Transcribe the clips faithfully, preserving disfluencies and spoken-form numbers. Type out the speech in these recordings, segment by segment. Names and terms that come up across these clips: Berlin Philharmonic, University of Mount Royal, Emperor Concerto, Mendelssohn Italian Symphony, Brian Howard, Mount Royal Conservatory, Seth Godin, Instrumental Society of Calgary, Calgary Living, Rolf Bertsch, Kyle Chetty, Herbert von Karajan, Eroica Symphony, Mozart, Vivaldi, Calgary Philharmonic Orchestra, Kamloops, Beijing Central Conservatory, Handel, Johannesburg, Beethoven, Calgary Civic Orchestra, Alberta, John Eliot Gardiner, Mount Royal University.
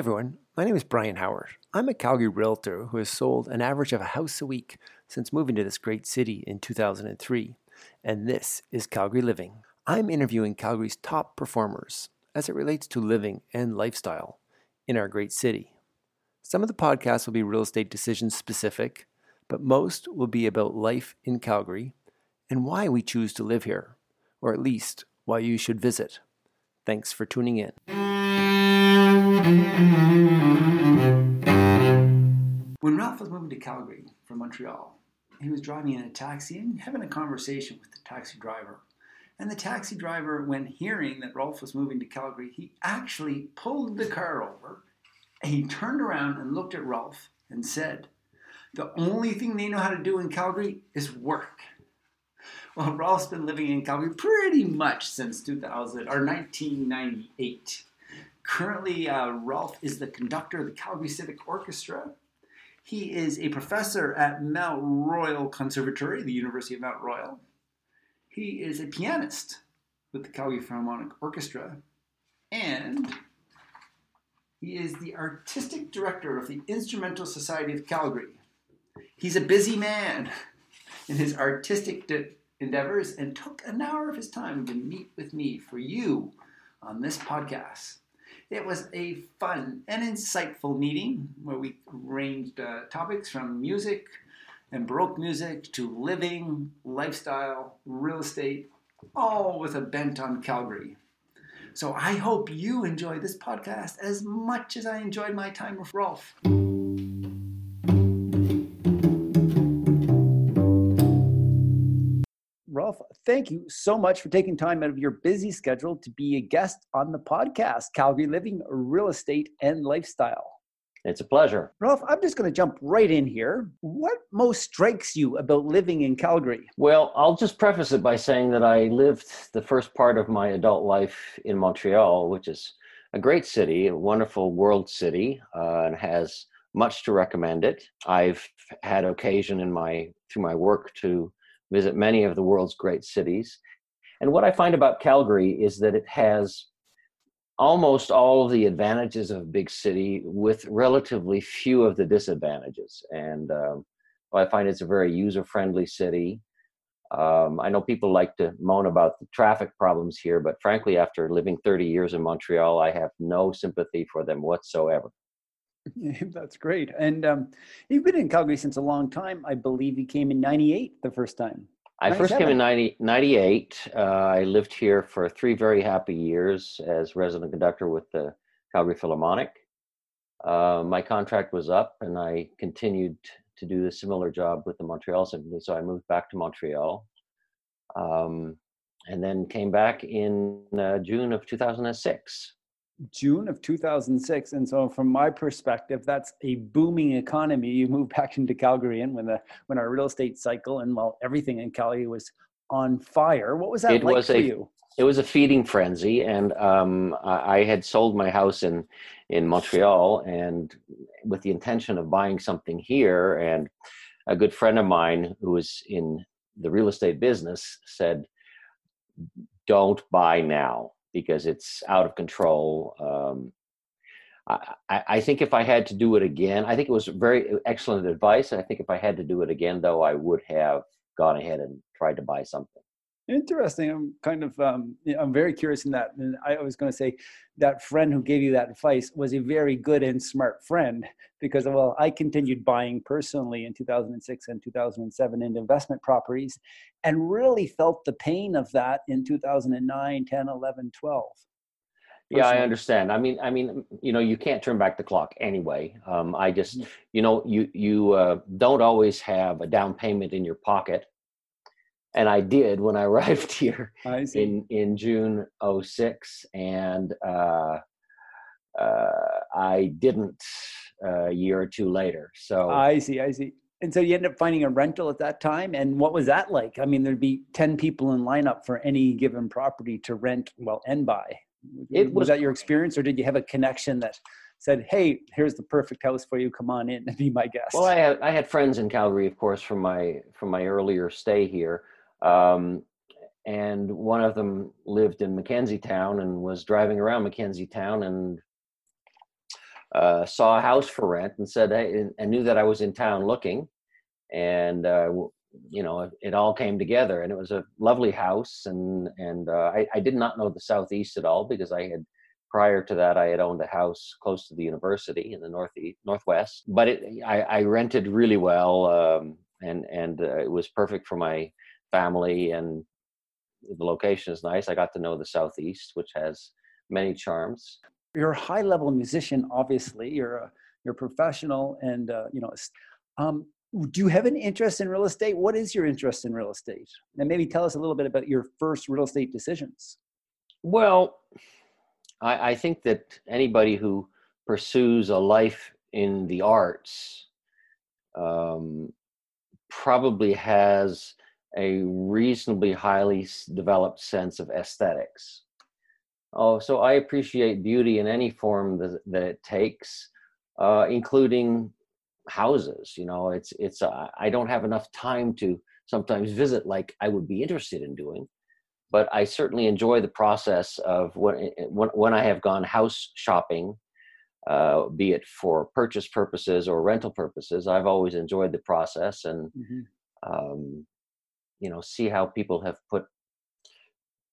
everyone, my name is Brian Howard. I'm a Calgary realtor who has sold an average of a house a week since moving to this great city in two thousand three, and this is Calgary Living. I'm interviewing Calgary's top performers as it relates to living and lifestyle in our great city. Some of the podcasts will be real estate decisions specific, but most will be about life in Calgary and why we choose to live here, or at least why you should visit. Thanks for tuning in. When Ralph was moving to Calgary from Montreal, he was driving in a taxi and having a conversation with the taxi driver. And the taxi driver, when hearing that Ralph was moving to Calgary, he actually pulled the car over, and he turned around and looked at Ralph and said, "The only thing they know how to do in Calgary is work." Well, Rolf's been living in Calgary pretty much since two thousand or nineteen ninety-eight. Currently, uh, Rolf is the conductor of the Calgary Civic Orchestra. He is a professor at Mount Royal Conservatory, the University of Mount Royal. He is a pianist with the Calgary Philharmonic Orchestra. And he is the artistic director of the Instrumental Society of Calgary. He's a busy man in his artistic di- endeavors and took an hour of his time to meet with me for you on this podcast. It was a fun and insightful meeting where we ranged uh, topics from music and Baroque music to living, lifestyle, real estate, all with a bent on Calgary. So I hope you enjoy this podcast as much as I enjoyed my time with Rolf. Thank you so much for taking time out of your busy schedule to be a guest on the podcast, Calgary Living, Real Estate and Lifestyle. It's a pleasure. Rolf, I'm just going to jump right in here. What most strikes you about living in Calgary? Well, I'll just preface it by saying that I lived the first part of my adult life in Montreal, which is a great city, a wonderful world city, uh, and has much to recommend it. I've had occasion in my through my work to visit many of the world's great cities. And what I find about Calgary is that it has almost all of the advantages of a big city with relatively few of the disadvantages. And um, I find it's a very user-friendly city. Um, I know people like to moan about the traffic problems here, but frankly, after living thirty years in Montreal, I have no sympathy for them whatsoever. That's great. And um, you've been in Calgary since a long time. I believe you came in ninety-eight the first time. I first came in ninety, ninety-eight. Uh, I lived here for three very happy years as resident conductor with the Calgary Philharmonic. Uh, my contract was up and I continued to do a similar job with the Montreal Symphony. So I moved back to Montreal um, and then came back in uh, June of two thousand six. June of two thousand six. And so from my perspective, that's a booming economy. You moved back into Calgary and when the when our real estate cycle and well, everything in Calgary was on fire. What was that it like was for a, you? It was a feeding frenzy. And um, I had sold my house in, in Montreal and with the intention of buying something here. And a good friend of mine who was in the real estate business said, "Don't buy now, because it's out of control." Um, I, I think if I had to do it again, I think it was very excellent advice. And I think if I had to do it again, though, I would have gone ahead and tried to buy something. Interesting. I'm kind of, um, I'm very curious in that. And I was going to say that friend who gave you that advice was a very good and smart friend because, well, I continued buying personally in two thousand six and two thousand seven in investment properties and really felt the pain of that in two thousand nine, ten, eleven, twelve. Personally. Yeah, I understand. I mean, I mean, you know, you can't turn back the clock anyway. Um, I just, you know, you, you uh, don't always have a down payment in your pocket. And I did when I arrived here I in, in June oh six, and uh, uh, I didn't a year or two later. So I see, I see. And so you end up finding a rental at that time, and what was that like? I mean, there'd be ten people in lineup for any given property to rent, well, and buy. It was, was that your experience, or did you have a connection that said, "Hey, here's the perfect house for you. Come on in and be my guest"? Well, I had I had friends in Calgary, of course, from my from my earlier stay here. Um, and one of them lived in Mackenzie Town and was driving around Mackenzie Town and uh, saw a house for rent and said, hey, and knew that I was in town looking. And, uh, you know, it, it all came together, and it was a lovely house. And, and uh, I, I did not know the Southeast at all, because I had, prior to that, I had owned a house close to the university in the northeast, Northwest, but it, I, I rented really well. Um, and, and uh, it was perfect for my family, and the location is nice. I got to know the Southeast, which has many charms. You're a high-level musician, obviously. You're a you're a professional, and uh, you know. Um, do you have an interest in real estate? What is your interest in real estate? And maybe tell us a little bit about your first real estate decisions. Well, I, I think that anybody who pursues a life in the arts um, probably has a reasonably highly developed sense of aesthetics. Oh, so I appreciate beauty in any form that, that it takes, uh, including houses. You know, it's it's. Uh, I don't have enough time to sometimes visit like I would be interested in doing, but I certainly enjoy the process of when when, when I have gone house shopping, uh, be it for purchase purposes or rental purposes. I've always enjoyed the process, and mm-hmm. um, you know, see how people have put.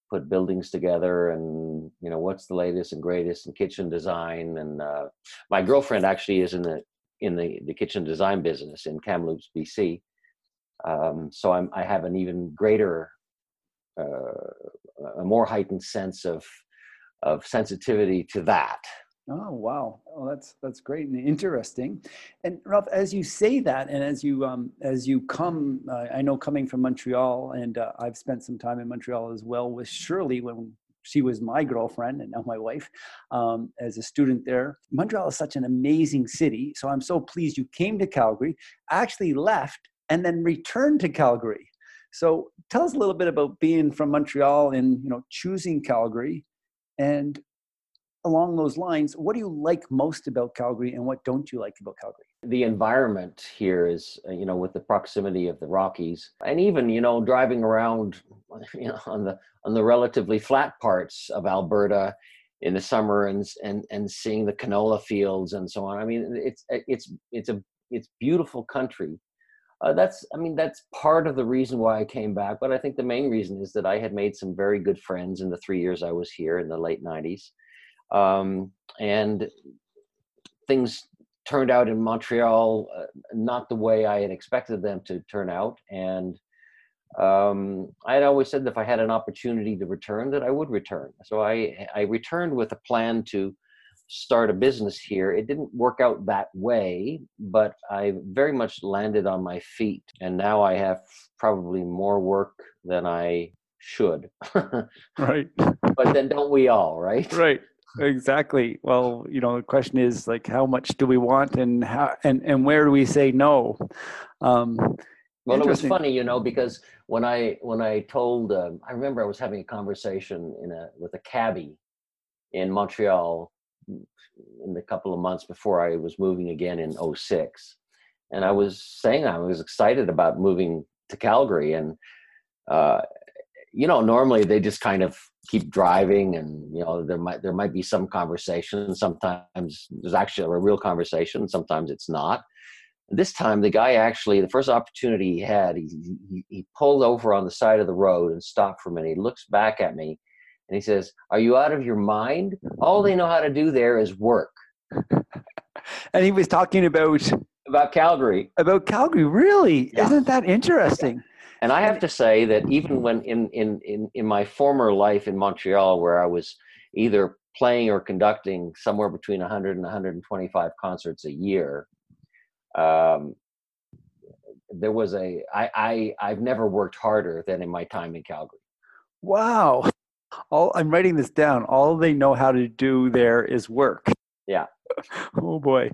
put buildings together, and, you know, what's the latest and greatest in kitchen design. And uh, my girlfriend actually is in the in the, the kitchen design business in Kamloops, B C. Um, so I'm, I have an even greater, uh, a more heightened sense of of sensitivity to that. Oh, wow. Oh, that's, that's great and interesting. And Rolf, as you say that, and as you, um, as you come, uh, I know coming from Montreal, and uh, I've spent some time in Montreal as well with Shirley when she was my girlfriend and now my wife, um, as a student there. Montreal is such an amazing city. So I'm so pleased you came to Calgary, actually left and then returned to Calgary. So tell us a little bit about being from Montreal and, you know, choosing Calgary. And along those lines, what do you like most about Calgary, and what don't you like about Calgary? The environment here is, you know, with the proximity of the Rockies, and even, you know, driving around, you know, on the on the relatively flat parts of Alberta in the summer, and and and seeing the canola fields and so on. I mean, it's it's it's a it's beautiful country. Uh, that's I mean that's part of the reason why I came back. But I think the main reason is that I had made some very good friends in the three years I was here in the late nineties. Um, and things turned out in Montreal, uh, not the way I had expected them to turn out. And, um, I had always said that if I had an opportunity to return, that I would return. So I, I returned with a plan to start a business here. It didn't work out that way, but I very much landed on my feet, and now I have probably more work than I should. Right. But then don't we all, right? Right. Exactly. Well, you know, the question is, like, how much do we want, and how, and, and where do we say no? Um, well, it was funny, you know, because when I when I told, um, I remember I was having a conversation in a with a cabbie in Montreal in the couple of months before I was moving again in oh six, and I was saying I was excited about moving to Calgary, and uh, you know, normally they just kind of keep driving, and, you know, there might there might be some conversation. Sometimes there's actually a real conversation. Sometimes it's not. This time, the guy actually, the first opportunity he had, he, he he pulled over on the side of the road and stopped for a minute. He looks back at me, and he says, "Are you out of your mind? All they know how to do there is work." And he was talking about about Calgary. About Calgary, really? Yeah. Isn't that interesting? And I have to say that even when in, in, in, in my former life in Montreal, where I was either playing or conducting somewhere between one hundred and one hundred twenty-five concerts a year, um, there was a, I, I, I've never worked harder than in my time in Calgary. Wow. All, I'm writing this down. All they know how to do there is work. Yeah. Oh boy.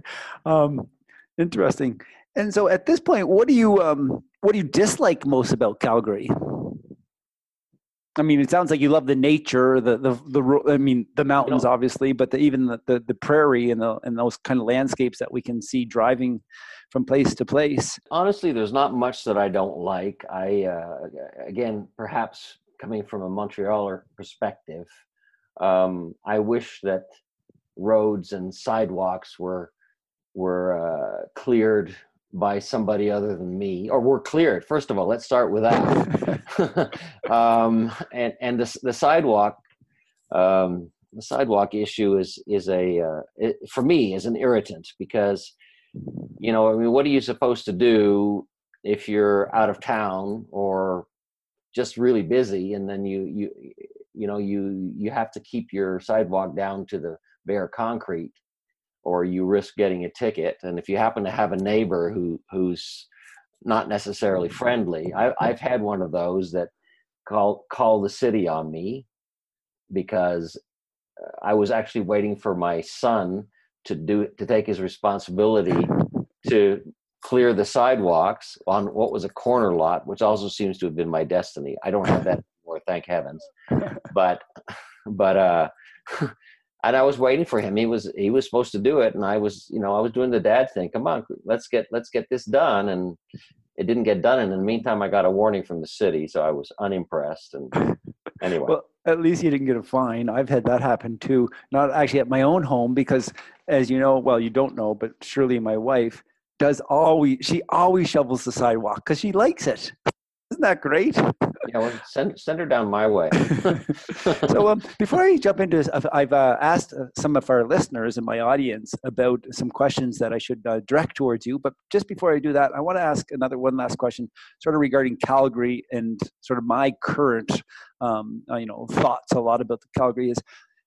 Um, interesting. And so at this point, what do you, um, what do you dislike most about Calgary? I mean, it sounds like you love the nature, the the the. I mean, the mountains, you know, obviously, but the, even the, the the prairie and the and those kind of landscapes that we can see driving from place to place. Honestly, there's not much that I don't like. I uh, again, perhaps coming from a Montrealer perspective, um, I wish that roads and sidewalks were were uh, cleared by somebody other than me, or were cleared. First of all, let's start with that. um, and and the the sidewalk um, the sidewalk issue is is a uh, it, for me is an irritant, because you know I mean, what are you supposed to do if you're out of town or just really busy, and then you you you know you you have to keep your sidewalk down to the bare concrete, or you risk getting a ticket. And if you happen to have a neighbor who who's not necessarily friendly, I, I've had one of those that call call the city on me, because I was actually waiting for my son to do to take his responsibility to clear the sidewalks on what was a corner lot, which also seems to have been my destiny. I don't have that anymore, thank heavens. But but uh, and I was waiting for him. He was he was supposed to do it, and I was you know I was doing the dad thing. Come on, let's get let's get this done. And it didn't get done. And in the meantime, I got a warning from the city, so I was unimpressed. And anyway, well, at least you didn't get a fine. I've had that happen too. Not actually at my own home, because as you know, well, you don't know, but surely my wife does always. She always shovels the sidewalk because she likes it. Isn't that great? Yeah, well, send, send her down my way. So um, before I jump into this, I've, I've uh, asked some of our listeners in my audience about some questions that I should uh, direct towards you. But just before I do that, I want to ask another one last question, sort of regarding Calgary and sort of my current, um, you know, thoughts a lot about the Calgary is,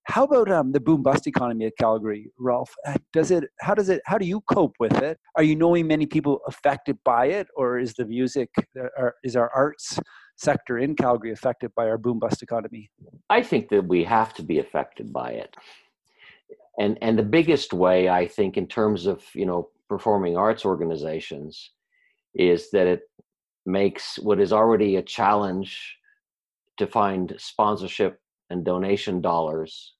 how about um, the boom bust economy at Calgary, Rolf? Does it? How does it? How do you cope with it? Are you knowing many people affected by it, or is the music, or is our arts sector in Calgary affected by our boom bust economy? I think that we have to be affected by it, and and the biggest way, I think, in terms of you know performing arts organizations, is that it makes what is already a challenge to find sponsorship and donation dollars.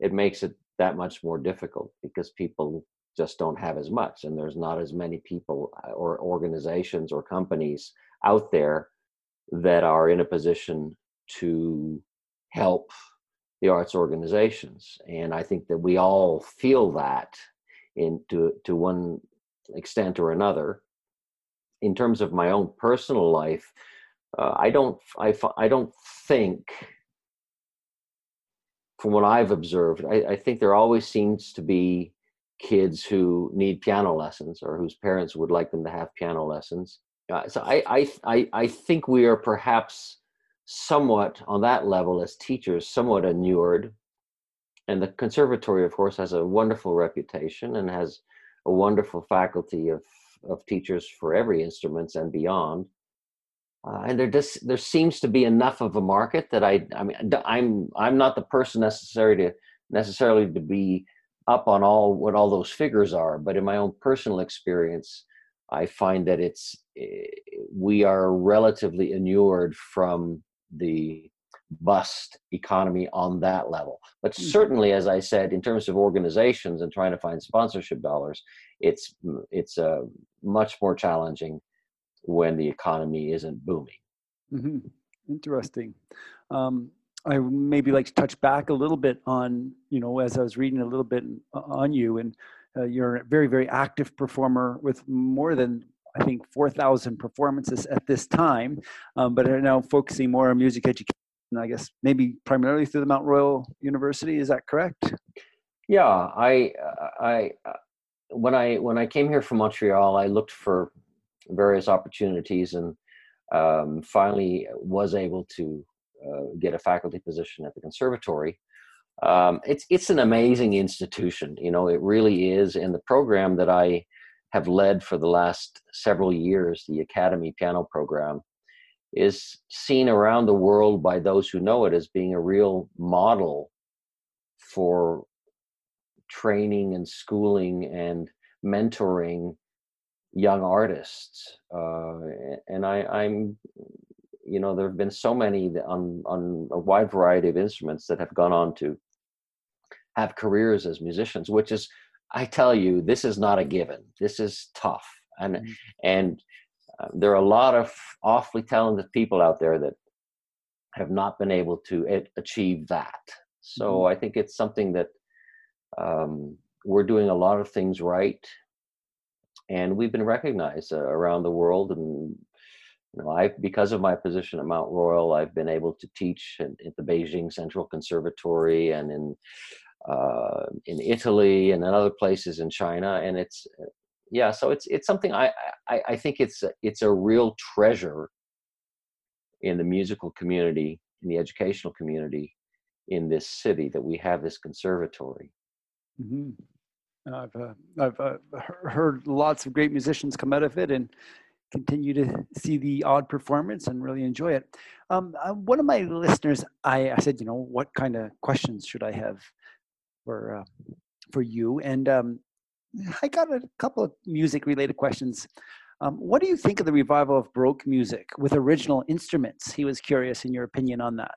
It makes it that much more difficult because people just don't have as much, and there's not as many people or organizations or companies out there that are in a position to help the arts organizations. And I think that we all feel that in to, to one extent or another. In terms of my own personal life, uh, I don't I, I don't think from what I've observed, I, I think there always seems to be kids who need piano lessons or whose parents would like them to have piano lessons. Uh, so I, I, I think we are perhaps somewhat on that level as teachers, somewhat inured. And the conservatory, of course, has a wonderful reputation and has a wonderful faculty of, of teachers for every instruments and beyond. Uh, and there just there seems to be enough of a market that I I mean I'm I'm not the person necessary to necessarily to be up on all what all those figures are, but in my own personal experience, I find that it's we are relatively inured from the bust economy on that level. But certainly, as I said, in terms of organizations and trying to find sponsorship dollars, it's it's a uh, much more challenging when the economy isn't booming. Mm-hmm. Interesting. Um, I maybe like to touch back a little bit on, you know, as I was reading a little bit on you, and uh, you're a very, very active performer with more than, I think, four thousand performances at this time, um, but are now focusing more on music education, I guess, maybe primarily through the Mount Royal University. Is that correct? Yeah. I, I, when I, when I came here from Montreal, I looked for various opportunities, and um, finally was able to uh, get a faculty position at the conservatory. Um, it's it's an amazing institution, you know, it really is. And the program that I have led for the last several years, the Academy Piano Program, is seen around the world by those who know it as being a real model for training and schooling and mentoring young artists, uh, and I, I'm, you know, there have been so many on on a wide variety of instruments that have gone on to have careers as musicians, which is, I tell you, this is not a given. This is tough, and mm-hmm. and uh, there are a lot of awfully talented people out there that have not been able to it, achieve that. So mm-hmm. I think it's something that um, we're doing a lot of things right, and we've been recognized uh, around the world. And you know, I, because of my position at Mount Royal, I've been able to teach at, at the Beijing Central Conservatory and in uh, in Italy and in other places in China. And it's yeah, so it's it's something I I, I think it's it's a real treasure in the musical community, in the educational community, in this city, that we have this conservatory. Mm-hmm. I've uh, I've uh, heard lots of great musicians come out of it and continue to see the odd performance and really enjoy it. Um, uh, one of my listeners, I, I said, you know, what kind of questions should I have for uh, for you? And um, I got a couple of music-related questions. Um, what do you think of the revival of Baroque music with original instruments? He was curious in your opinion on that.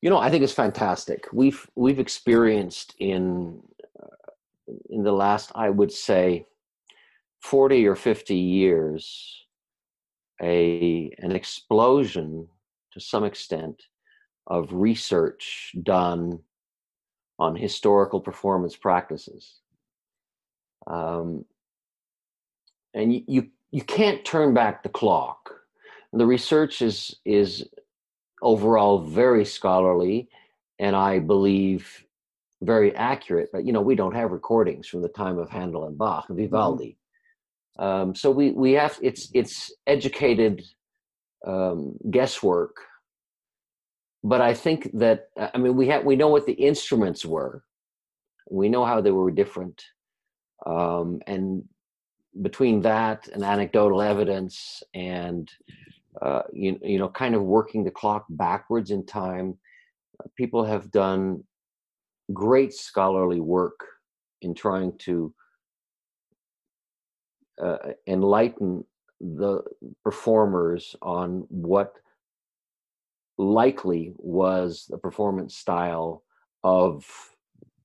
You know, I think it's fantastic. We've we've experienced in uh, in the last, I would say, forty or fifty years, a an explosion to some extent of research done on historical performance practices. Um, and you, you you can't turn back the clock. The research is is overall very scholarly, and I believe very accurate. But you know, we don't have recordings from the time of Handel and Bach and Vivaldi. Mm-hmm. Um, so we we have it's it's educated um, guesswork. But I think that I mean we have we know what the instruments were, we know how they were different, um, and between that and anecdotal evidence and uh, you you know kind of working the clock backwards in time, uh, people have done great scholarly work in trying to uh, enlighten the performers on what likely was the performance style of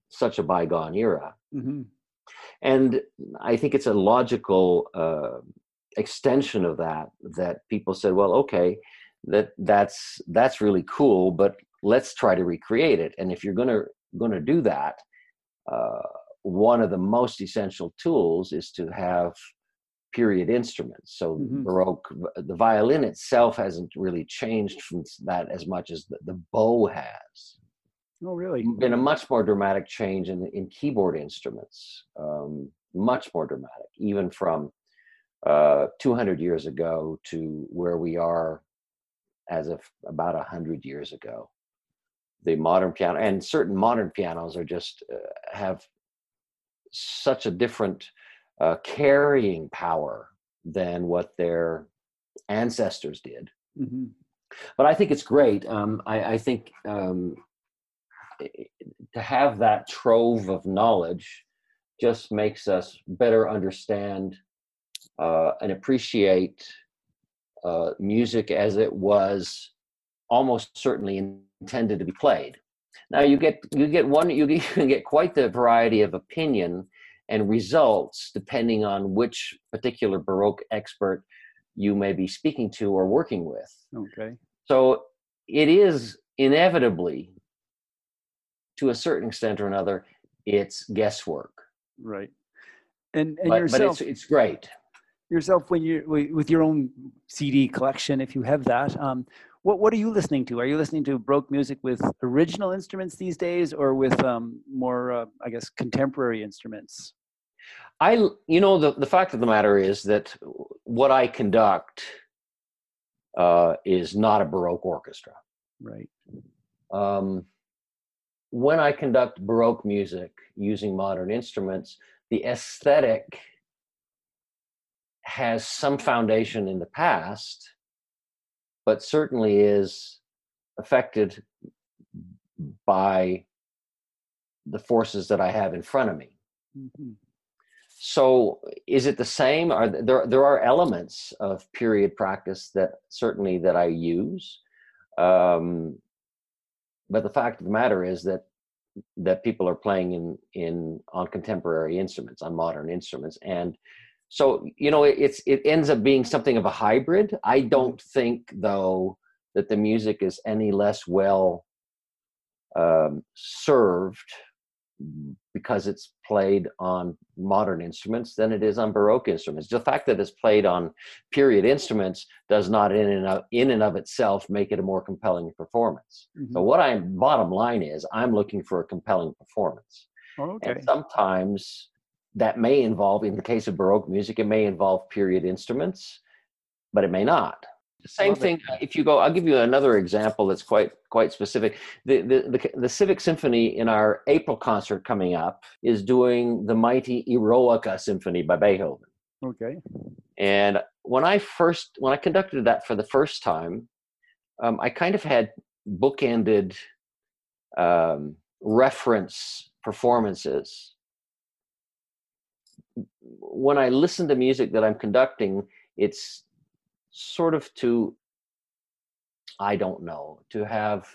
such a bygone era. Mm-hmm. And I think it's a logical uh, extension of that, that people said, well, okay, that that's that's really cool, but let's try to recreate it. And if you're gonna gonna do that, uh, one of the most essential tools is to have period instruments. So mm-hmm. Baroque, the violin itself hasn't really changed from that as much as the, the bow has. Oh, really? Been a much more dramatic change in in keyboard instruments, um, much more dramatic, even from uh, two hundred years ago to where we are as of about one hundred years ago. The modern piano, and certain modern pianos are just, uh, have such a different Uh, carrying power than what their ancestors did. Mm-hmm. But I think it's great. Um, I, I think um, to have that trove of knowledge just makes us better understand uh, and appreciate uh, music as it was almost certainly intended to be played. Now you get you get one you can get quite the variety of opinion and results depending on which particular Baroque expert you may be speaking to or working with. Okay. So it is inevitably, to a certain extent or another, it's guesswork. Right. And and but, yourself, but it's it's great. Yourself, when you with your own C D collection, if you have that, um, what what are you listening to? Are you listening to Baroque music with original instruments these days, or with um, more, uh, I guess, contemporary instruments? I, you know, the, the fact of the matter is that what I conduct uh, is not a Baroque orchestra. Right. Um, when I conduct Baroque music using modern instruments, the aesthetic has some foundation in the past, but certainly is affected by the forces that I have in front of me. Mm-hmm. So is it the same? Are there there are elements of period practice that certainly that I use, um, but the fact of the matter is that that people are playing in in on contemporary instruments, on modern instruments, and so you know it's it ends up being something of a hybrid. I don't think though that the music is any less well um, served because it's played on modern instruments than it is on Baroque instruments. The fact that it's played on period instruments does not in and of, in and of itself make it a more compelling performance. Mm-hmm. So what I'm, bottom line is, I'm looking for a compelling performance. Okay. And sometimes that may involve, in the case of Baroque music, it may involve period instruments, but it may not. The same thing, if you go, I'll give you another example that's quite quite specific. The, the, the, the Civic Symphony in our April concert coming up is doing the mighty Eroica Symphony by Beethoven. Okay. And when I first, when I conducted that for the first time, um, I kind of had bookended um, reference performances. When I listen to music that I'm conducting, it's sort of to, I don't know, to have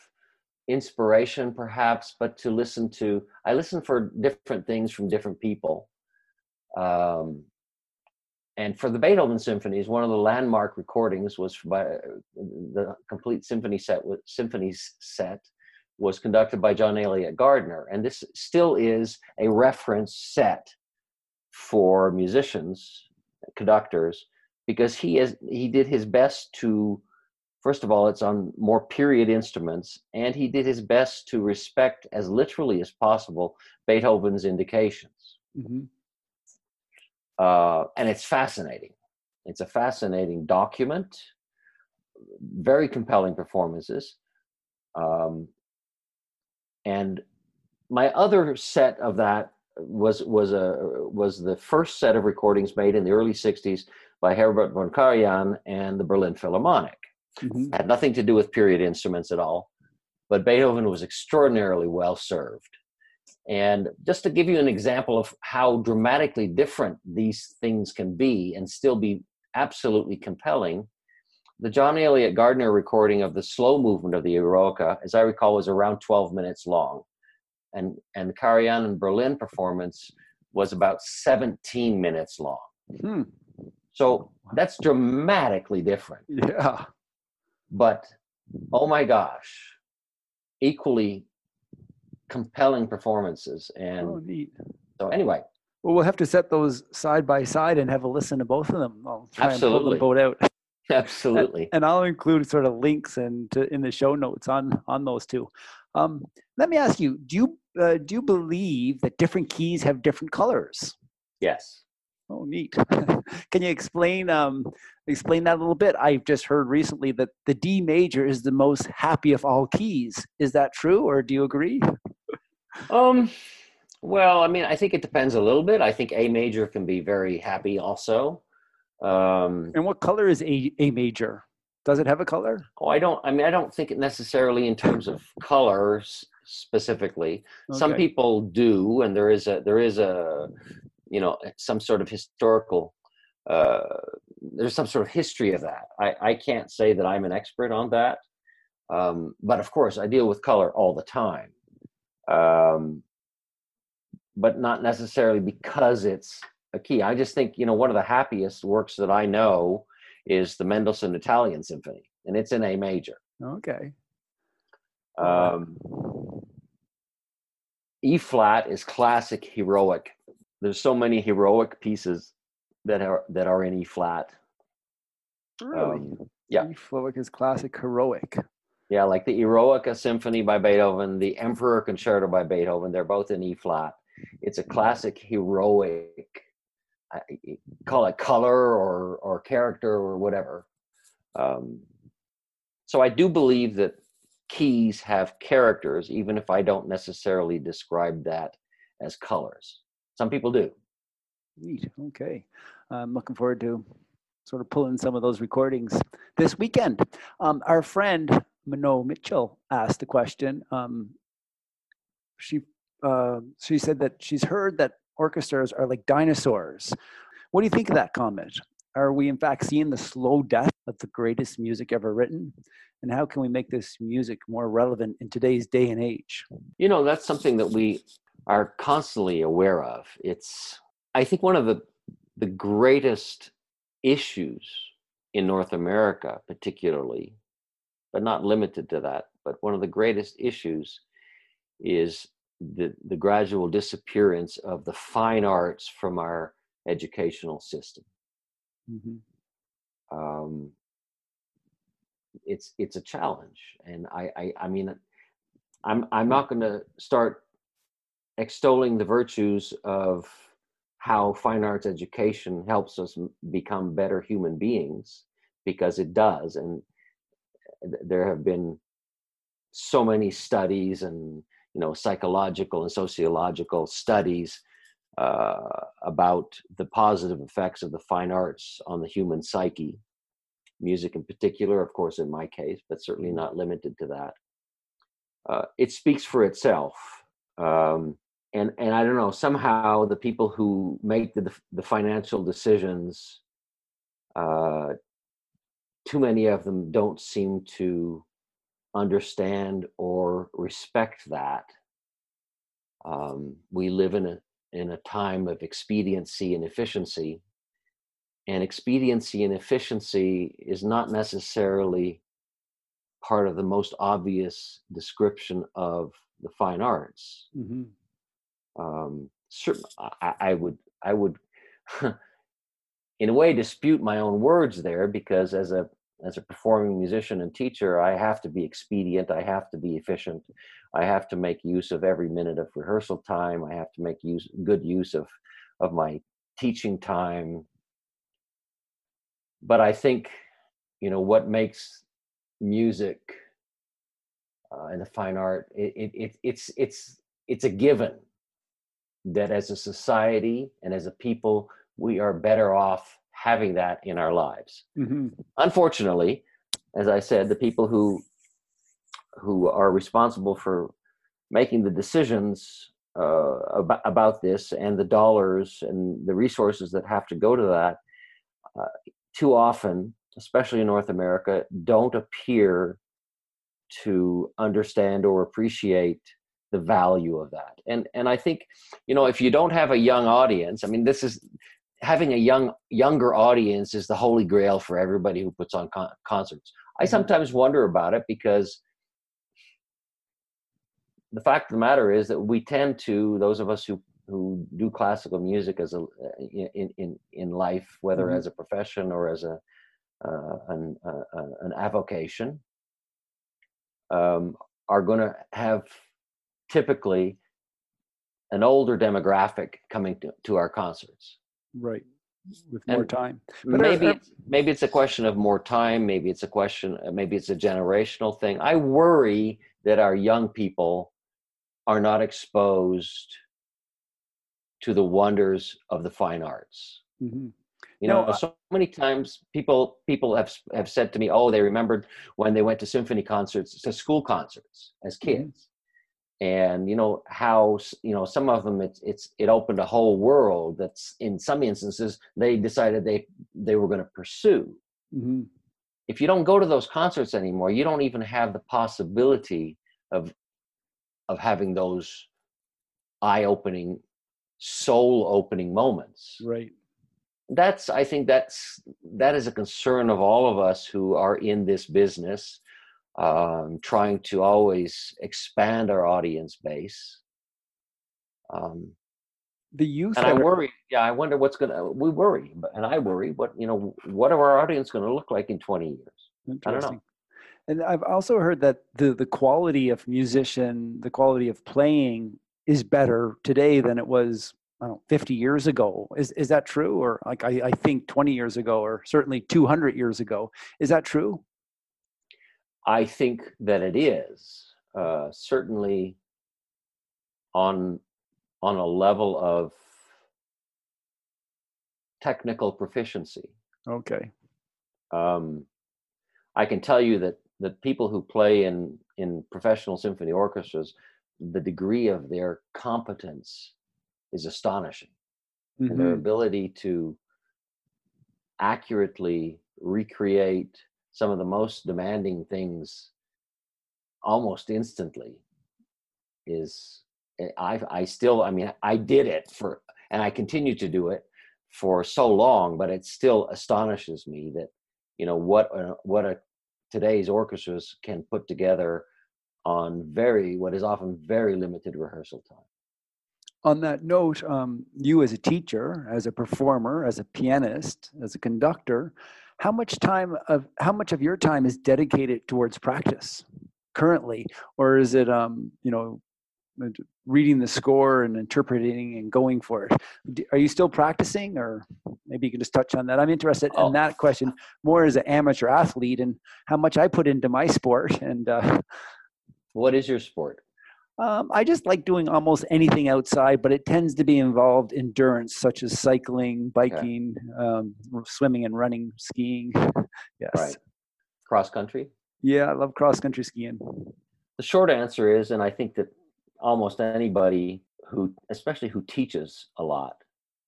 inspiration perhaps, but to listen to, I listen for different things from different people. Um, and for the Beethoven symphonies, one of the landmark recordings was by, the complete symphony set, symphonies set was conducted by John Eliot Gardiner. And this still is a reference set for musicians, conductors, because he is, he did his best to, first of all, it's on more period instruments, and he did his best to respect as literally as possible Beethoven's indications. Mm-hmm. Uh, and it's fascinating. It's a fascinating document, very compelling performances. Um, and my other set of that was was a was the first set of recordings made in the early sixties by Herbert von Karajan and the Berlin Philharmonic. Mm-hmm. It had nothing to do with period instruments at all, but Beethoven was extraordinarily well served. And just to give you an example of how dramatically different these things can be and still be absolutely compelling, the John Eliot Gardiner recording of the slow movement of the Eroica, as I recall, was around twelve minutes long. And and the Karajan and Berlin performance was about seventeen minutes long. Hmm. So that's dramatically different. Yeah. But, oh my gosh, equally compelling performances. And oh, neat. So anyway. Well, we'll have to set those side by side and have a listen to both of them. I'll try Absolutely. And pull them both out. Absolutely. And, and I'll include sort of links and in, in the show notes on, on those two. Um, let me ask you, do you, uh, do you believe that different keys have different colors? Yes. Oh, neat. Can you explain um, explain that a little bit? I've just heard recently that the D major is the most happy of all keys. Is that true, or do you agree? um, well, I mean, I think it depends a little bit. I think A major can be very happy also. Um, and what color is A, A major? Does it have a color? Oh, I don't, I mean, I don't think it necessarily in terms of colors specifically. Okay. Some people do, and there is a, there is a, you know, some sort of historical, uh, there's some sort of history of that. I, I can't say that I'm an expert on that. Um, but of course I deal with color all the time. Um, but not necessarily because it's a key. I just think, you know, one of the happiest works that I know is the Mendelssohn Italian Symphony, and it's in A major. Okay. Um, E flat is classic heroic. There's so many heroic pieces that are that are in E flat. Really? Um, yeah. E flat is classic heroic. Yeah, like the Eroica Symphony by Beethoven, the Emperor Concerto by Beethoven. They're both in E flat. It's a classic heroic. I call it color or, or character or whatever. Um, so I do believe that keys have characters, even if I don't necessarily describe that as colors. Some people do. Neat. Okay. I'm looking forward to sort of pulling some of those recordings this weekend. Um, our friend Mano Mitchell asked the question. Um, she uh, she said that she's heard that orchestras are like dinosaurs. What do you think of that comment? Are we in fact seeing the slow death of the greatest music ever written? And how can we make this music more relevant in today's day and age? You know, that's something that we are constantly aware of. It's, I think, one of the, the greatest issues in North America, particularly, but not limited to that, but one of the greatest issues is the, the gradual disappearance of the fine arts from our educational system. Mm-hmm. Um, it's it's a challenge, and I I, I mean, I'm I'm not going to start extolling the virtues of how fine arts education helps us become better human beings, because it does, and th- there have been so many studies and, you know, psychological and sociological studies uh, about the positive effects of the fine arts on the human psyche, music in particular, of course, in my case, but certainly not limited to that. Uh, it speaks for itself. Um, and, and I don't know, somehow the people who make the, the financial decisions, uh, too many of them don't seem to understand or respect that. Um, we live in a in a time of expediency and efficiency, and expediency and efficiency is not necessarily part of the most obvious description of the fine arts. Mm-hmm. Um, certain, I, I would I would in a way dispute my own words there, because as a As a performing musician and teacher, I have to be expedient, I have to be efficient, I have to make use of every minute of rehearsal time, I have to make use good use of, of my teaching time. But I think, you know, what makes music uh, and the fine art, it, it, it, it's, it's, it's a given that as a society and as a people, we are better off having that in our lives. Mm-hmm. Unfortunately, as I said, the people who who are responsible for making the decisions uh, about, about this, and the dollars and the resources that have to go to that, uh, too often, especially in North America, don't appear to understand or appreciate the value of that. And and I think, you know, if you don't have a young audience, I mean, this is... having a young, younger audience is the holy grail for everybody who puts on con- concerts. I sometimes wonder about it, because the fact of the matter is that we tend to, those of us who, who do classical music as a in in, in life, whether mm-hmm. as a profession or as a uh, an uh, an avocation, um, are going to have typically an older demographic coming to, to our concerts. Right, with more and time. But maybe, uh, maybe it's a question of more time. Maybe it's a question, maybe it's a generational thing. I worry that our young people are not exposed to the wonders of the fine arts. Mm-hmm. You no, know, so many times people people have have said to me, oh, they remembered when they went to symphony concerts, to school concerts as kids. And you know how you know some of them it's it's it opened a whole world that's in some instances they decided they they were going to pursue. Mm-hmm. If you don't go to those concerts anymore, you don't even have the possibility of of having those eye-opening, soul-opening moments. Right. That's I think that's that is a concern of all of us who are in this business. Um, trying to always expand our audience base. Um, the youth, and I worry. Yeah, I wonder what's gonna. We worry, and I worry. What you know? What are our audience going to look like in twenty years? I don't know. And I've also heard that the the quality of musician, the quality of playing, is better today than it was, I don't know, fifty years ago. Is is that true? Or like I, I think twenty years ago, or certainly two hundred years ago. Is that true? I think that it is, uh, certainly on on a level of technical proficiency. Okay. Um, I can tell you that the people who play in, in professional symphony orchestras, the degree of their competence is astonishing. Mm-hmm. And their ability to accurately recreate some of the most demanding things almost instantly is, I I still, I mean, I did it for, and I continue to do it for so long, but it still astonishes me that, you know, what, what a, today's orchestras can put together on very, what is often very limited rehearsal time. On that note, um, you as a teacher, as a performer, as a pianist, as a conductor, how much time of how much of your time is dedicated towards practice currently, or is it um, you know, reading the score and interpreting and going for it? Are you still practicing, or maybe you can just touch on that? I'm interested oh. in that question more as an amateur athlete and how much I put into my sport. And uh, what is your sport? Um, I just like doing almost anything outside, but it tends to be involved endurance, such as cycling, biking, okay. um, swimming and running, skiing. Yes. Right. Cross country? Yeah, I love cross country skiing. The short answer is, and I think that almost anybody who, especially who teaches a lot,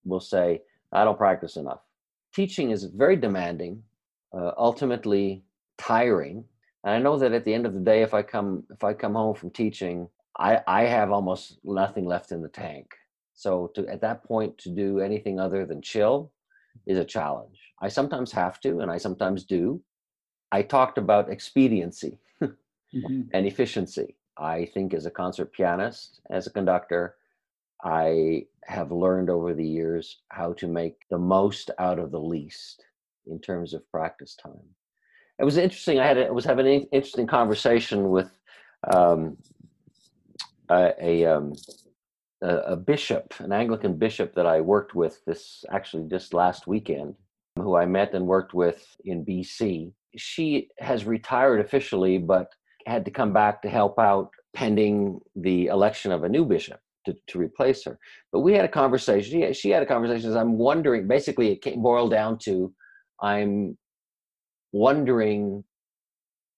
will say, I don't practice enough. Teaching is very demanding, uh, ultimately tiring. And I know that at the end of the day, if I come, if I come home from teaching, I, I have almost nothing left in the tank. So to, at that point, to do anything other than chill is a challenge. I sometimes have to, and I sometimes do. I talked about expediency mm-hmm. and efficiency. I think as a concert pianist, as a conductor, I have learned over the years how to make the most out of the least in terms of practice time. It was interesting. I had a, I was having an interesting conversation with um, Uh, a, um, a a bishop, an Anglican bishop that I worked with this actually just last weekend, who I met and worked with in B C. She has retired officially, but had to come back to help out pending the election of a new bishop to, to replace her. But we had a conversation. She, she had a conversation. As I'm wondering, basically it came, boiled down to, I'm wondering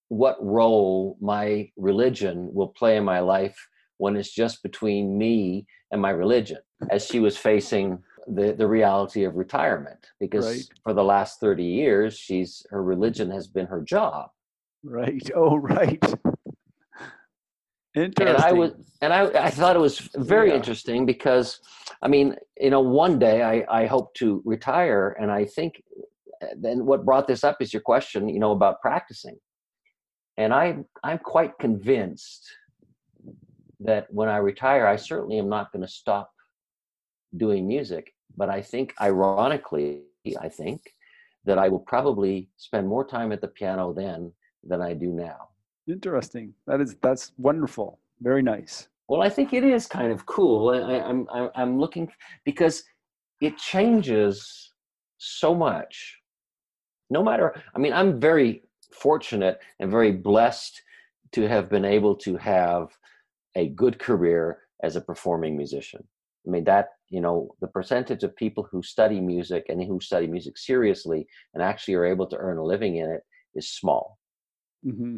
what role my religion will play in my life when it's just between me and my religion, as she was facing the, the reality of retirement. Because right. for the last thirty years, she's her religion has been her job. Right. Oh, right. Interesting. And I was, and I, I thought it was very yeah. interesting because, I mean, you know, one day I, I hope to retire. And I think then what brought this up is your question, you know, about practicing. And I, I'm quite convinced that when I retire, I certainly am not going to stop doing music. But I think, ironically, I think that I will probably spend more time at the piano then than I do now. Interesting. That is, that's wonderful. Very nice. Well, I think it is kind of cool. I, I'm, I'm looking, because it changes so much. No matter, I mean, I'm very fortunate and very blessed to have been able to have a good career as a performing musician. I mean, that, you know, the percentage of people who study music and who study music seriously and actually are able to earn a living in it is small. Mm-hmm.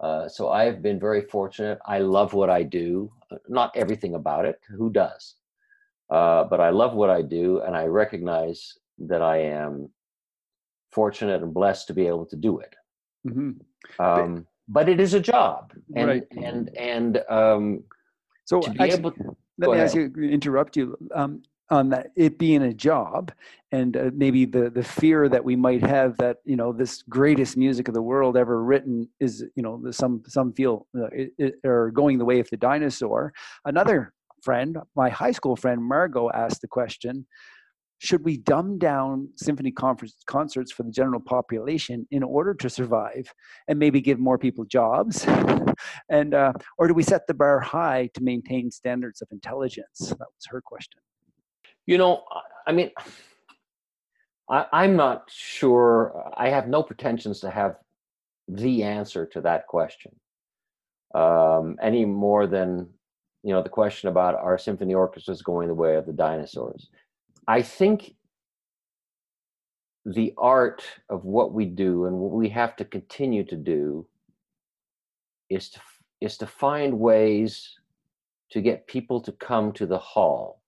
Uh, so I've been very fortunate. I love what I do. Not everything about it. Who does? Uh, but I love what I do, and I recognize that I am fortunate and blessed to be able to do it. Mm-hmm. Um, But it is a job, and right. and and um, so to be actually, able to, let me ahead. ask you, interrupt you um, on that. It being a job, and uh, maybe the the fear that we might have that, you know, this greatest music of the world ever written is, you know, some some feel uh, it, it, are going the way of the dinosaur. Another friend, my high school friend Margot, asked the question: should we dumb down symphony conference, concerts for the general population in order to survive and maybe give more people jobs? and uh, or do we set the bar high to maintain standards of intelligence? That was her question. You know, I mean, I, I'm not sure. I have no pretensions to have the answer to that question um, any more than, you know, the question about are symphony orchestras going the way of the dinosaurs. I think the art of what we do and what we have to continue to do is to, is to find ways to get people to come to the hall,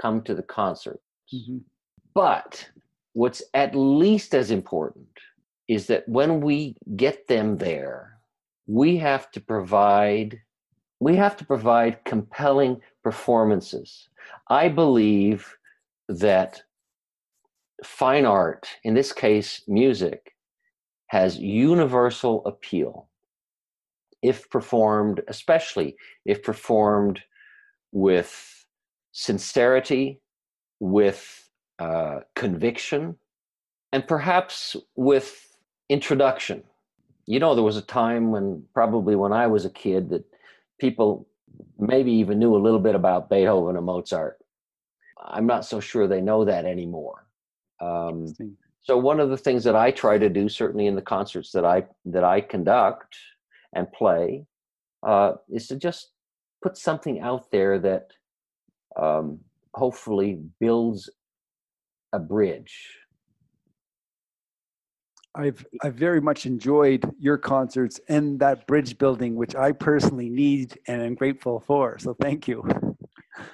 come to the concerts. Mm-hmm. But what's at least as important is that when we get them there, we have to provide, we have to provide compelling performances. I believe that fine art, in this case music, has universal appeal. if performed, especially if performed with sincerity, with uh, conviction, and perhaps with introduction. You know, there was a time when, probably when I was a kid, that people maybe even knew a little bit about Beethoven and Mozart. I'm not so sure they know that anymore. Um, so one of the things that I try to do, certainly in the concerts that I that I conduct and play, uh, is to just put something out there that um, hopefully builds a bridge. I've I've very much enjoyed your concerts and that bridge building, which I personally need and am grateful for. So thank you.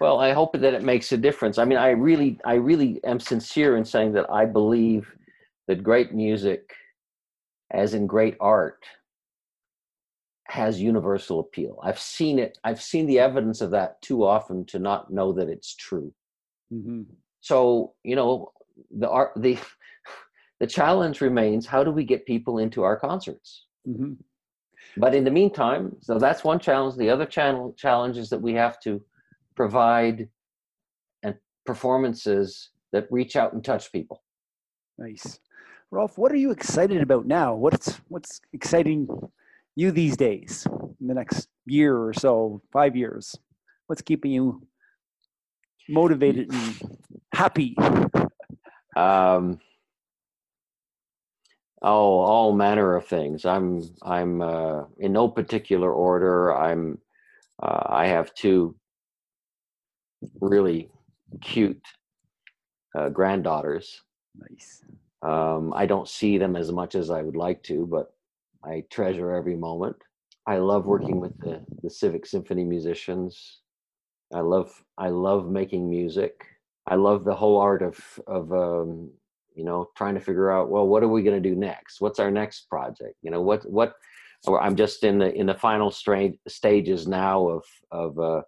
Well, I hope that it makes a difference. I mean, I really I really am sincere in saying that I believe that great music, as in great art, has universal appeal. I've seen it. I've seen the evidence of that too often to not know that it's true. Mm-hmm. So, you know, the art the The challenge remains, how do we get people into our concerts? Mm-hmm. But in the meantime, so that's one challenge. The other channel challenge is that we have to provide and performances that reach out and touch people. Nice. Rolf, what are you excited about now? What's what's exciting you these days, in the next year or so, five years? What's keeping you motivated and happy? Um. Oh, all manner of things. I'm, I'm uh, in no particular order. I'm, uh, I have two really cute uh, granddaughters. Nice. Um, I don't see them as much as I would like to, but I treasure every moment. I love working with the, the Civic Symphony musicians. I love, I love making music. I love the whole art of, of, um, you know, trying to figure out, well, what are we going to do next? What's our next project? You know, what, what, I'm just in the, in the final strain, stages now of, of uh,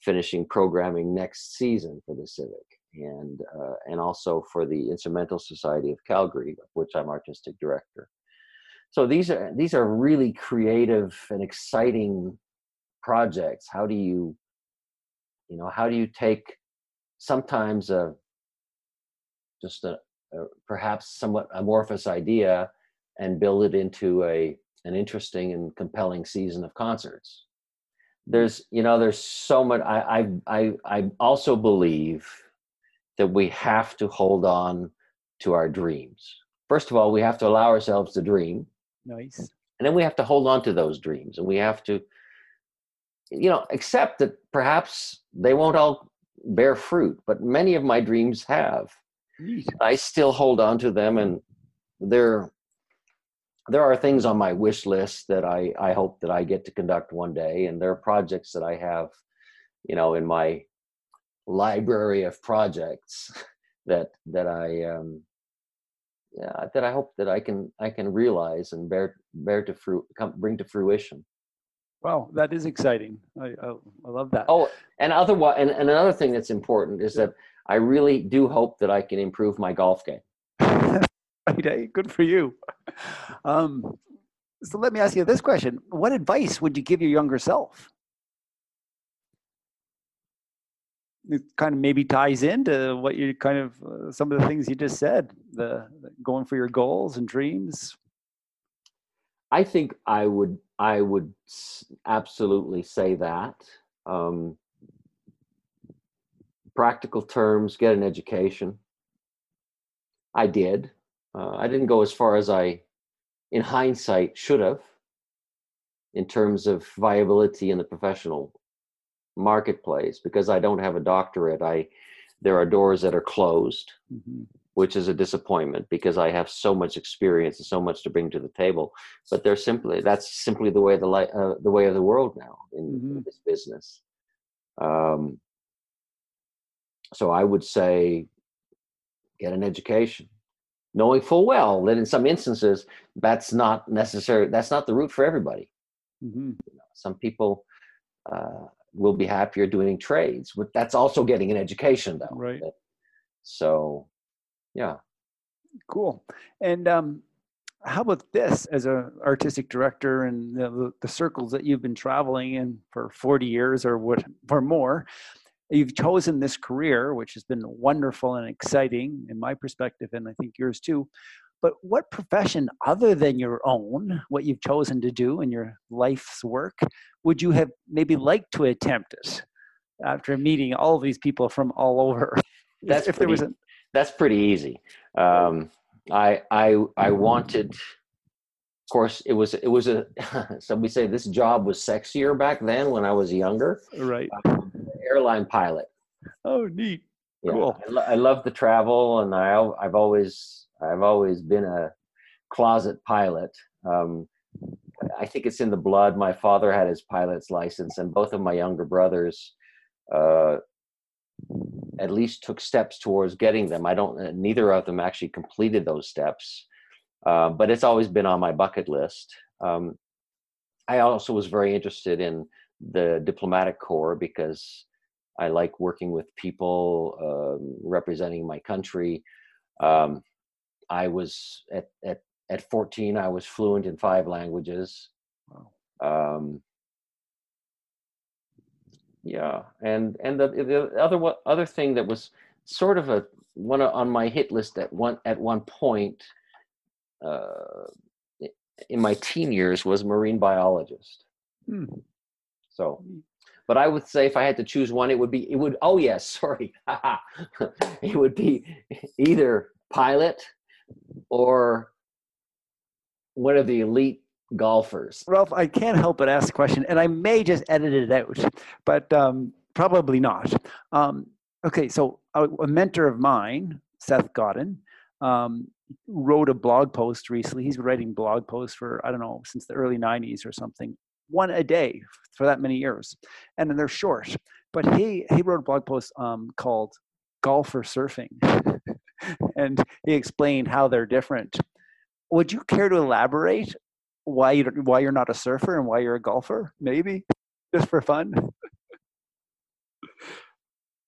finishing programming next season for the Civic and, uh, and also for the Instrumental Society of Calgary, of which I'm artistic director. So these are, these are really creative and exciting projects. How do you, you know, how do you take sometimes a, just a, Uh, perhaps somewhat amorphous idea and build it into a an interesting and compelling season of concerts? There's, you know, there's so much. I I I also believe that we have to hold on to our dreams. First of all, we have to allow ourselves to dream. Nice. And then we have to hold on to those dreams, and we have to, you know, accept that perhaps they won't all bear fruit, but many of my dreams have. I still hold on to them, and there, there are things on my wish list that I, I hope that I get to conduct one day, and there are projects that I have, you know, in my library of projects that that I um, yeah that I hope that I can I can realize and bear bear to fru- come, bring to fruition. Wow, that is exciting. I I, I love that. Oh, and otherwise, and, and another thing that's important is that I really do hope that I can improve my golf game. Right, good for you. Um, so let me ask you this question. What advice would you give your younger self? It kind of maybe ties into what you kind of, uh, some of the things you just said, the, the going for your goals and dreams. I think I would, I would absolutely say that. Um, practical terms, get an education. I did. Uh, I didn't go as far as I, in hindsight, should have in terms of viability in the professional marketplace, because I don't have a doctorate. I, there are doors that are closed, mm-hmm. which is a disappointment because I have so much experience and so much to bring to the table, but they're simply, that's simply the way the li- uh, the way of the world now in, mm-hmm. in this business. Um, So I would say, get an education, knowing full well that in some instances that's not necessary. That's not the route for everybody. Mm-hmm. You know, some people uh, will be happier doing trades, but that's also getting an education, though. Right. So, yeah. Cool. And um, how about this as an artistic director and the, the circles that you've been traveling in for forty years or what or more? You've chosen this career, which has been wonderful and exciting in my perspective, and I think yours too. But what profession other than your own, what you've chosen to do in your life's work, would you have maybe liked to attempt it after meeting all of these people from all over? That's, if pretty, there was a... that's pretty easy. Um, I, I, I wanted, of course, it was, it was a, some would say this job was sexier back then when I was younger. Right. Um, airline pilot. Oh, neat. Yeah, cool. I, lo- I love the travel, and I, I've always... I've always been a closet pilot. Um, I think it's in the blood. My father had his pilot's license, and both of my younger brothers uh, at least took steps towards getting them. I don't, neither of them actually completed those steps, uh, but it's always been on my bucket list. Um, I also was very interested in the diplomatic corps because I like working with people, um, representing my country. Um, I was at, at, at fourteen, I was fluent in five languages. Wow. Um, yeah. And, and the, the other, one, other thing that was sort of a, one on my hit list at one, at one point, uh, in my teen years was marine biologist. Hmm. So, but I would say if I had to choose one, it would be, it would, oh yes, sorry. it would be either pilot or one of the elite golfers. Rolf, I can't help but ask a question, and I may just edit it out, but um, probably not. Um, okay, so a, a mentor of mine, Seth Godin, um, wrote a blog post recently. He's been writing blog posts for, I don't know, since the early nineties or something, one a day for that many years. And then they're short. But he, he wrote a blog post um, called Golf or Surfing. And he explained how they're different. Would you care to elaborate why you why you're not a surfer and why you're a golfer? Maybe just for fun.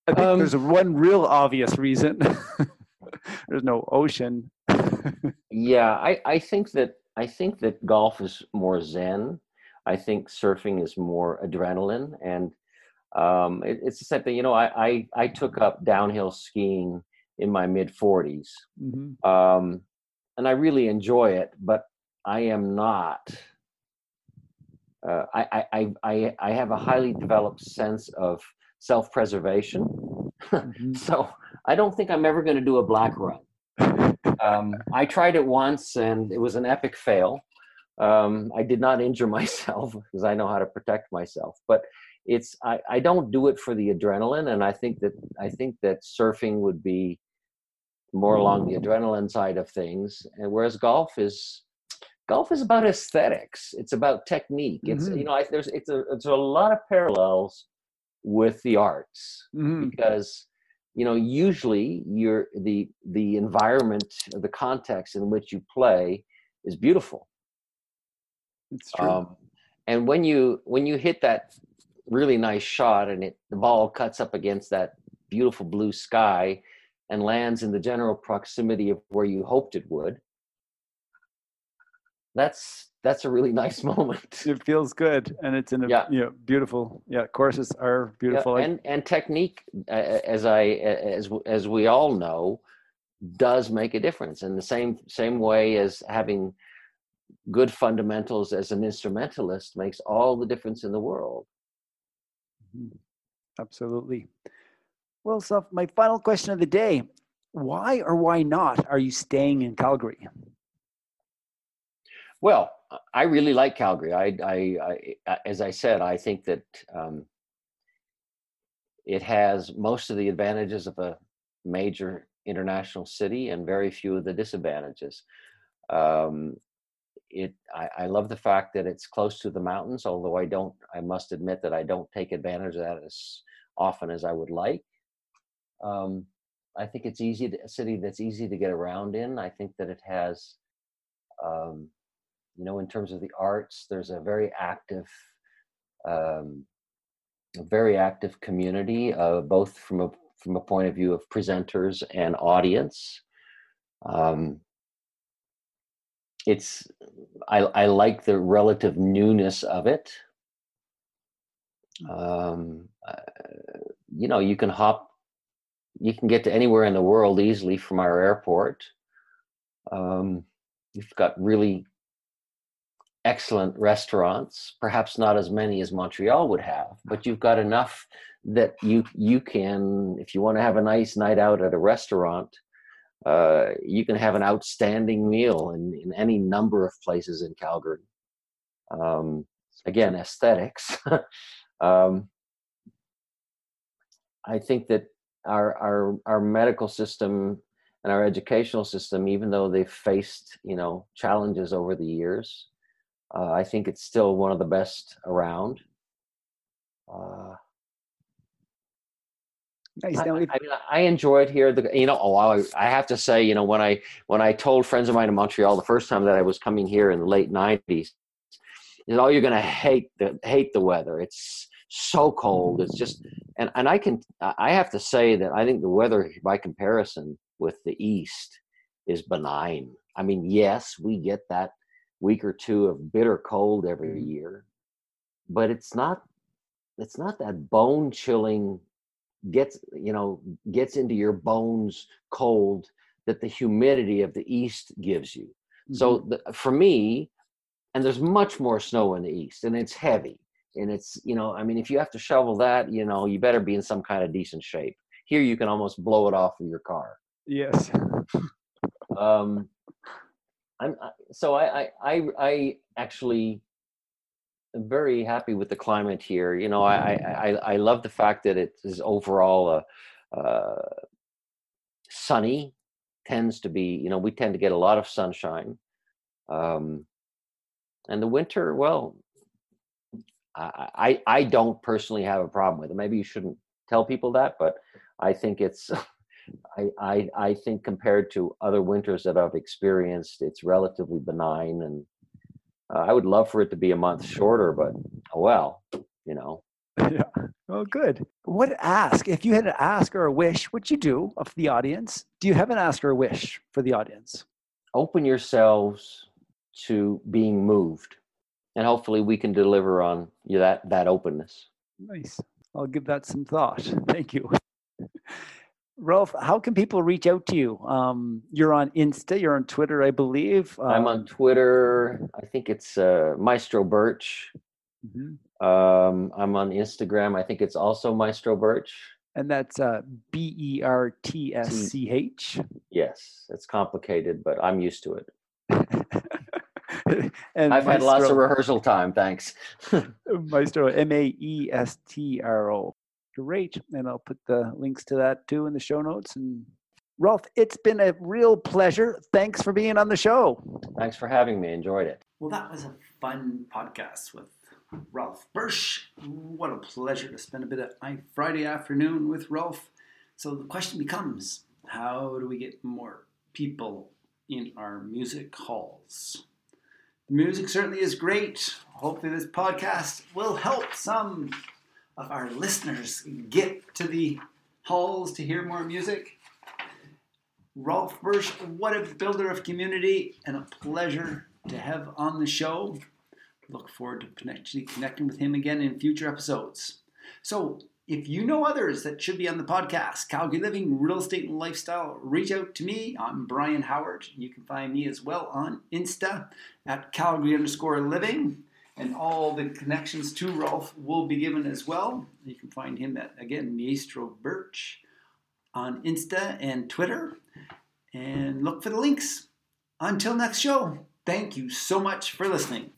I think um, there's one real obvious reason. There's no ocean. yeah, I, I think that I think that golf is more zen. I think surfing is more adrenaline, and um, it, it's the same thing. You know, I I, I took up downhill skiing in my mid forties. Mm-hmm. Um, and I really enjoy it, but I am not, uh, I, I, I, I have a highly developed sense of self-preservation. Mm-hmm. So I don't think I'm ever going to do a black run. Um, I tried it once and it was an epic fail. Um, I did not injure myself because I know how to protect myself, but It's I, I don't do it for the adrenaline, and I think that I think that surfing would be more along the adrenaline side of things, and whereas golf is golf is about aesthetics. It's about technique. It's mm-hmm. you know I, there's it's a it's a lot of parallels with the arts mm-hmm. because you know usually you're the the environment, the context in which you play is beautiful. It's true, um, and when you when you hit that really nice shot and it the ball cuts up against that beautiful blue sky and lands in the general proximity of where you hoped it would, that's that's a really nice moment. It feels good, and it's in a yeah. you know, beautiful yeah courses are beautiful yeah, and and technique uh, as I as as we all know does make a difference, in the same same way as having good fundamentals as an instrumentalist makes all the difference in the world. Absolutely. Well, so my final question of the day, why or why not are you staying in Calgary? Well, I really like Calgary. I, I, I as I said, I think that um, it has most of the advantages of a major international city and very few of the disadvantages. Um, It. I, I love the fact that it's close to the mountains, although I don't, I must admit that I don't take advantage of that as often as I would like. Um, I think it's easy, to, a city that's easy to get around in. I think that it has, um, you know, in terms of the arts, there's a very active, um, a very active community, uh, both from a from a point of view of presenters and audience. Um, it's, I, I like the relative newness of it. Um, uh, you know, you can hop, you can get to anywhere in the world easily from our airport. Um, you've got really excellent restaurants, perhaps not as many as Montreal would have, but you've got enough that you you can, if you want to have a nice night out at a restaurant, uh, you can have an outstanding meal in, in any number of places in Calgary. Um, again, aesthetics. um, I think that our our our medical system and our educational system, even though they've faced, you know, challenges over the years, uh, I think it's still one of the best around. Uh, nice. I, I, mean, I enjoy it here. The, you know, oh, I, I have to say, you know, when I when I told friends of mine in Montreal the first time that I was coming here in the late nineties, is oh, you're going to hate the hate the weather. It's so cold. It's just, and and I can I have to say that I think the weather, by comparison with the East, is benign. I mean, yes, we get that week or two of bitter cold every year, but it's not, it's not that bone chilling, gets, you know, gets into your bones cold that the humidity of the East gives you. Mm-hmm. So the, for me, and there's much more snow in the East, and it's heavy, and it's, you know, I mean, if you have to shovel that, you know, you better be in some kind of decent shape. Here you can almost blow it off of your car. Yes. um, I'm so I, I I actually am very happy with the climate here. You know, I I, I love the fact that it is overall a, uh, sunny. Tends to be, you know, we tend to get a lot of sunshine, um, and the winter. Well, I, I I don't personally have a problem with it. Maybe you shouldn't tell people that, but I think it's. I, I I think compared to other winters that I've experienced, it's relatively benign, and uh, I would love for it to be a month shorter, but oh well, you know. Yeah. Oh, good. What ask? If you had an ask or a wish, what'd you do of the audience? Do you have an ask or a wish for the audience? Open yourselves to being moved, and hopefully we can deliver on you that that openness. Nice. I'll give that some thought. Thank you. Rolf, how can people reach out to you? Um, you're on Insta, you're on Twitter, I believe. Um, I'm on Twitter. I think it's uh, Maestro Bertsch. Mm-hmm. Um, I'm on Instagram. I think it's also Maestro Bertsch. And that's uh, B E R T S C H. Yes, it's complicated, but I'm used to it. And I've Maestro, had lots of rehearsal time, thanks. Maestro, M A E S T R O. Great. And I'll put the links to that too in the show notes. And Rolf, it's been a real pleasure. Thanks for being on the show. Thanks for having me. Enjoyed it. Well, that was a fun podcast with Rolf Bertsch. What a pleasure to spend a bit of my Friday afternoon with Rolf. So the question becomes, how do we get more people in our music halls? The music certainly is great. Hopefully this podcast will help some of our listeners get to the halls to hear more music. Rolf Bertsch, what a builder of community, and a pleasure to have on the show. Look forward to potentially connecting with him again in future episodes. So if you know others that should be on the podcast, Calgary Living, Real Estate and Lifestyle, reach out to me. I'm Brian Howard. You can find me as well on Insta at Calgary underscore living. And all the connections to Rolf will be given as well. You can find him at, again, Maestro Bertsch on Insta and Twitter. And look for the links. Until next show, thank you so much for listening.